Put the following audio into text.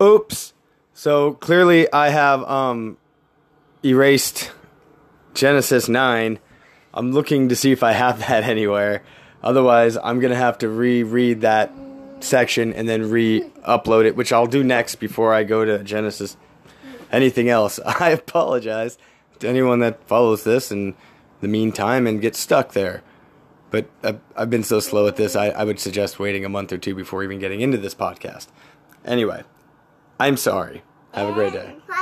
Oops. So clearly I have erased Genesis 9. I'm looking to see if I have that anywhere. Otherwise, I'm going to have to reread that section and then re-upload it, which I'll do next before I go to Genesis. Anything else. I apologize to anyone that follows this in the meantime and gets stuck there. But I've been so slow at this, I would suggest waiting a month or two before even getting into this podcast. Anyway, I'm sorry. Have a great day.